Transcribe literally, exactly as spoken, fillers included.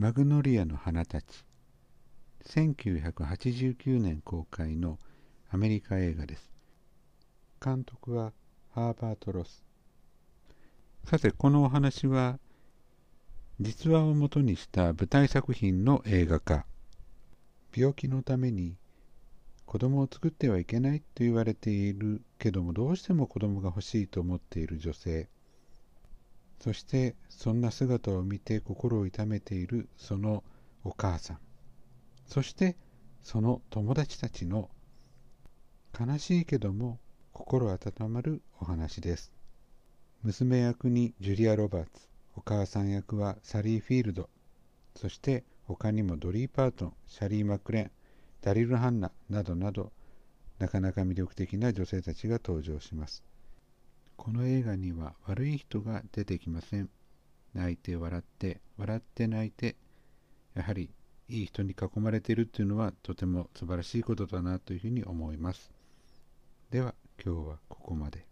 マグノリアの花たち、せんきゅうひゃくはちじゅうきゅうねん公開のアメリカ映画です。監督はハーバート・ロス。さて、このお話は実話をもとにした舞台作品の映画化。病気のために子供を作ってはいけないと言われているけども、どうしても子供が欲しいと思っている女性、そしてそんな姿を見て心を痛めているそのお母さん、そしてその友達たちの悲しいけども心温まるお話です。娘役にジュリア・ロバーツ、お母さん役はサリー・フィールド、そして他にもドリー・パートン、シャリー・マクレーン、ダリル・ハンナなどなど、なかなか魅力的な女性たちが登場します。この映画には悪い人が出てきません。泣いて笑って、笑って泣いて、やはりいい人に囲まれているというのはとても素晴らしいことだなというふうに思います。では今日はここまで。